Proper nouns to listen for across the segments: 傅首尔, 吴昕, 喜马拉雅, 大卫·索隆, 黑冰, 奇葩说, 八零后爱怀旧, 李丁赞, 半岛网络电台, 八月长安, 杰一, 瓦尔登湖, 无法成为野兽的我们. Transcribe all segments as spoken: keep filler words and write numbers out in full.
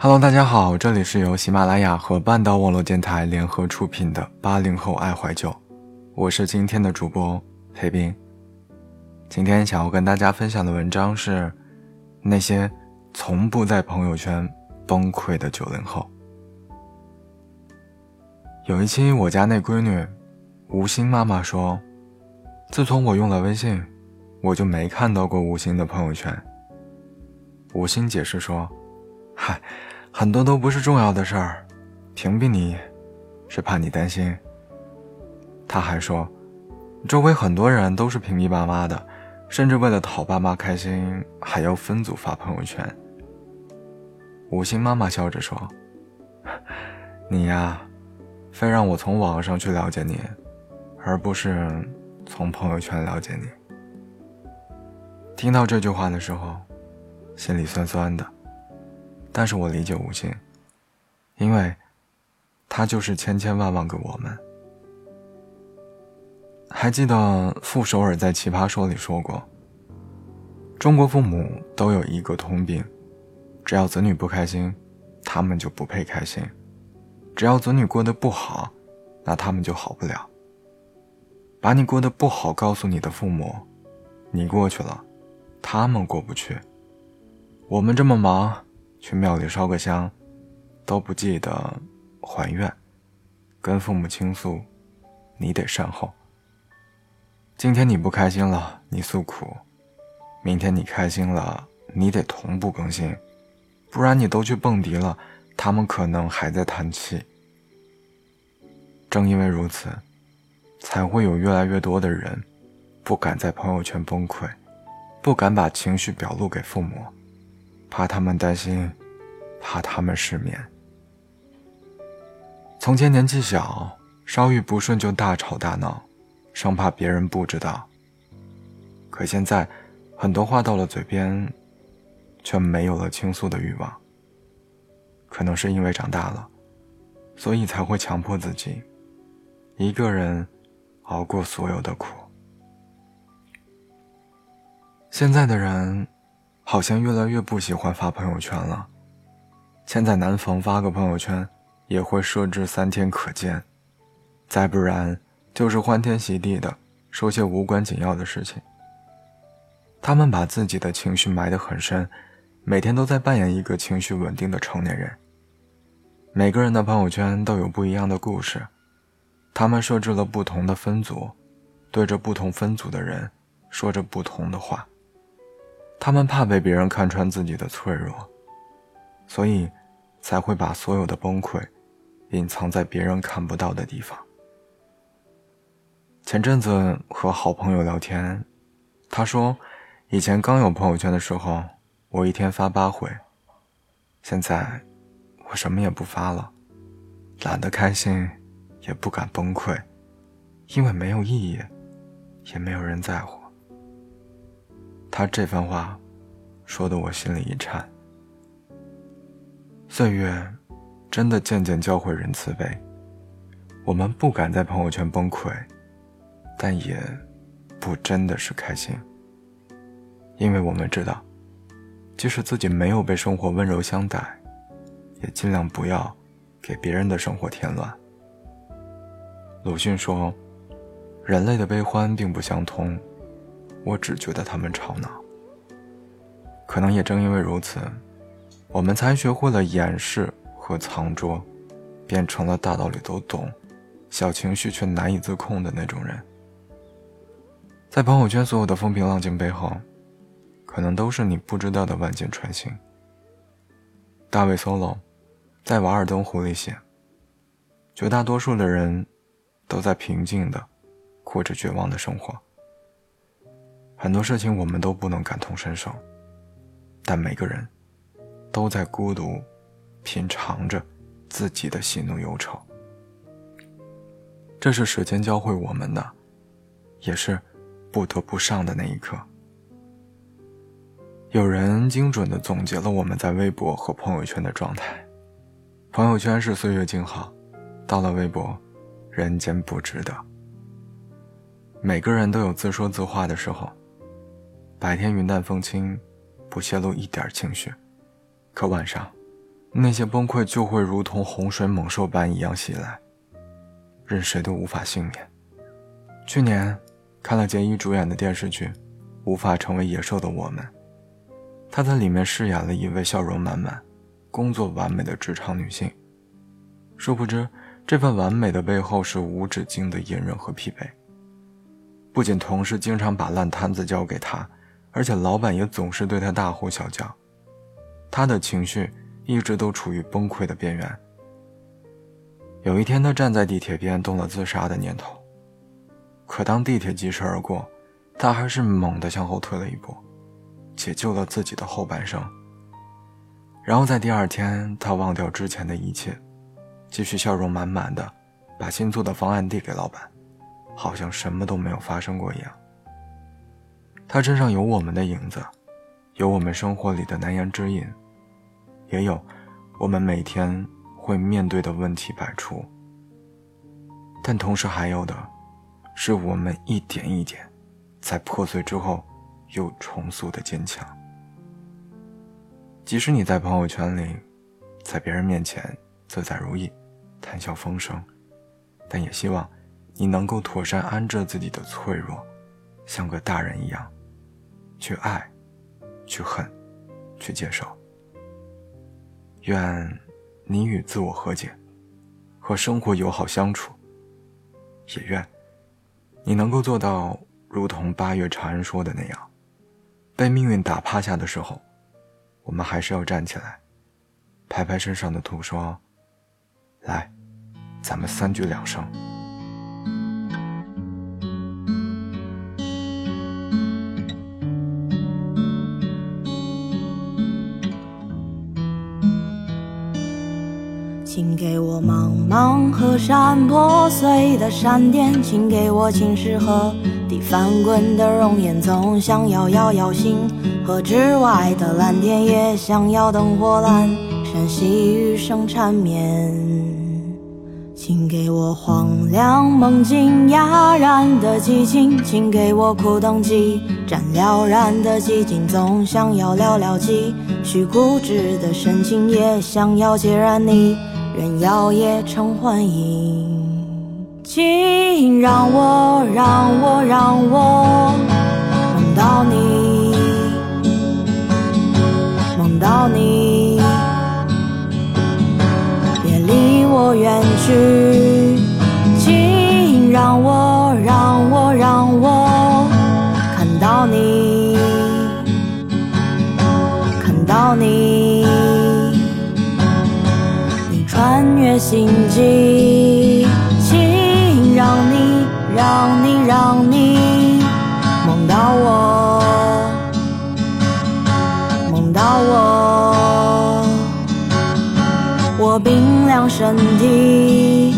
Hello， 大家好，这里是由喜马拉雅和半岛网络电台联合出品的八零后爱怀旧，我是今天的主播黑冰。今天想要跟大家分享的文章是那些从不在朋友圈崩溃的九零后。有一期我家那闺女吴昕妈妈说，自从我用了微信，我就没看到过吴昕的朋友圈。吴昕解释说，嗨，很多都不是重要的事儿，屏蔽你是怕你担心。他还说，周围很多人都是屏蔽爸妈的，甚至为了讨爸妈开心还要分组发朋友圈。吴昕妈妈笑着说，你呀，非让我从网上去了解你，而不是从朋友圈了解你。听到这句话的时候心里酸酸的，但是我理解吴昕，因为他就是千千万万个我们。还记得傅首尔在《奇葩说》里说过，中国父母都有一个通病，只要子女不开心，他们就不配开心；只要子女过得不好，那他们就好不了。把你过得不好告诉你的父母，你过去了，他们过不去。我们这么忙，去庙里烧个香，都不记得还愿，跟父母倾诉，你得善后。今天你不开心了，你诉苦；明天你开心了，你得同步更新，不然你都去蹦迪了，他们可能还在叹气。正因为如此，才会有越来越多的人不敢在朋友圈崩溃，不敢把情绪表露给父母，怕他们担心，怕他们失眠。从前年纪小，稍遇不顺就大吵大闹，生怕别人不知道。可现在，很多话到了嘴边，却没有了倾诉的欲望。可能是因为长大了，所以才会强迫自己，一个人熬过所有的苦。现在的人好像越来越不喜欢发朋友圈了，千载难逢发个朋友圈也会设置三天可见，再不然就是欢天喜地的说些无关紧要的事情。他们把自己的情绪埋得很深，每天都在扮演一个情绪稳定的成年人。每个人的朋友圈都有不一样的故事，他们设置了不同的分组，对着不同分组的人说着不同的话。他们怕被别人看穿自己的脆弱，所以才会把所有的崩溃隐藏在别人看不到的地方。前阵子和好朋友聊天，他说以前刚有朋友圈的时候，我一天发八回，现在我什么也不发了，懒得开心也不敢崩溃，因为没有意义，也没有人在乎。他这番话说得我心里一颤。岁月真的渐渐教会人慈悲，我们不敢在朋友圈崩溃，但也不真的是开心，因为我们知道，即使自己没有被生活温柔相待，也尽量不要给别人的生活添乱。鲁迅说，人类的悲欢并不相通，我只觉得他们吵闹。可能也正因为如此，我们才学会了掩饰和藏拙，变成了大道理都懂，小情绪却难以自控的那种人。在朋友圈所有的风平浪静背后，可能都是你不知道的万箭穿心。大卫·索隆在《瓦尔登湖》里写，绝大多数的人都在平静地过着绝望的生活。很多事情我们都不能感同身受，但每个人都在孤独品尝着自己的喜怒忧愁。这是时间教会我们的，也是不得不上的那一刻。有人精准地总结了我们在微博和朋友圈的状态，朋友圈是岁月静好，到了微博，人间不值得。每个人都有自说自话的时候，白天云淡风轻，不泄露一点情绪，可晚上那些崩溃就会如同洪水猛兽般一样袭来，任谁都无法幸免。去年看了杰一主演的电视剧《无法成为野兽的我们》，她在里面饰演了一位笑容满满、工作完美的职场女性，殊不知这份完美的背后是无止境的隐忍和疲惫。不仅同事经常把烂摊子交给她，而且老板也总是对她大呼小叫，她的情绪一直都处于崩溃的边缘。有一天她站在地铁边动了自杀的念头，可当地铁疾驰而过，她还是猛地向后退了一步，解救了自己的后半生。然后在第二天，她忘掉之前的一切，继续笑容满满的把新做的方案递给老板，好像什么都没有发生过一样。她身上有我们的影子，有我们生活里的难言之隐，也有我们每天会面对的问题百出，但同时还有的是我们一点一点在破碎之后又重塑的坚强。即使你在朋友圈里，在别人面前自在如意，谈笑风生，但也希望你能够妥善安置自己的脆弱，像个大人一样去爱，去恨，去接受。愿你与自我和解，和生活友好相处，也愿你能够做到如同八月长安说的那样，被命运打趴下的时候，我们还是要站起来，拍拍身上的土说，来，咱们三局两胜。请给我茫茫河山破碎的闪电，请给我侵蚀河底翻滚的熔岩，总想要遥遥星河之外的蓝天，也想要灯火阑珊息余生缠绵。请给我荒凉梦境哑然的寂静，请给我枯灯几盏了然的寂静，总想要寥寥几许固执的深情，也想要孑然你人摇曳成幻影。请让我让我让我梦到你，梦到你，别离我远去。请让我让我让我看到你，看到你，穿越心迹。请让你让你让你梦到我，梦到我，我冰凉身体。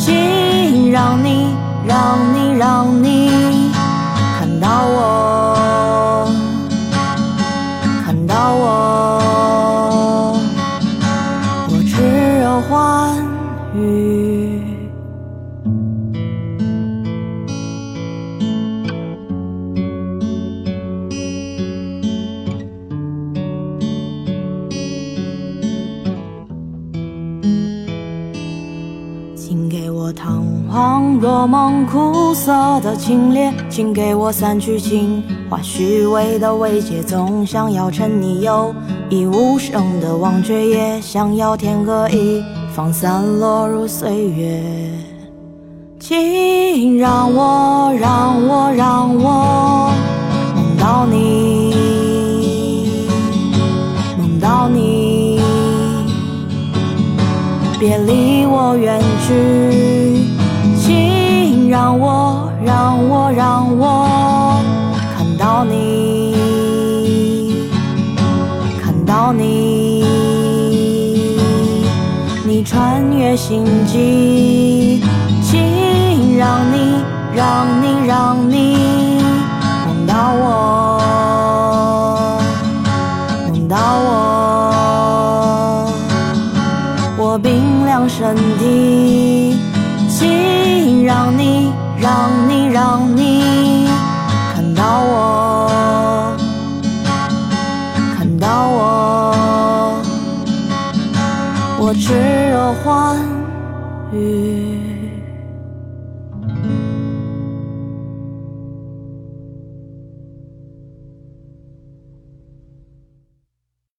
请让你让你让你看到我，看到我，欢愉。请给我彷徨若梦苦涩的清冽，请给我散去情话虚伪的慰藉，总想要趁你有已无声的忘却，也想要天各一方散落入岁月。请让我让我让我梦到你，梦到你，别离我远去。请让我让我让我看到你，看到你，你穿越心迹。请让你让你让你梦到我，梦到我，我冰凉身体。请让你让你让你看到我，看到我，我只有欢愉。